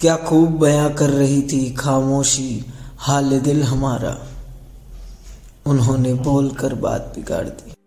क्या खूब बयां कर रही थी खामोशी हाल-ए-दिल हमारा, उन्होंने बोलकर बात बिगाड़ दी।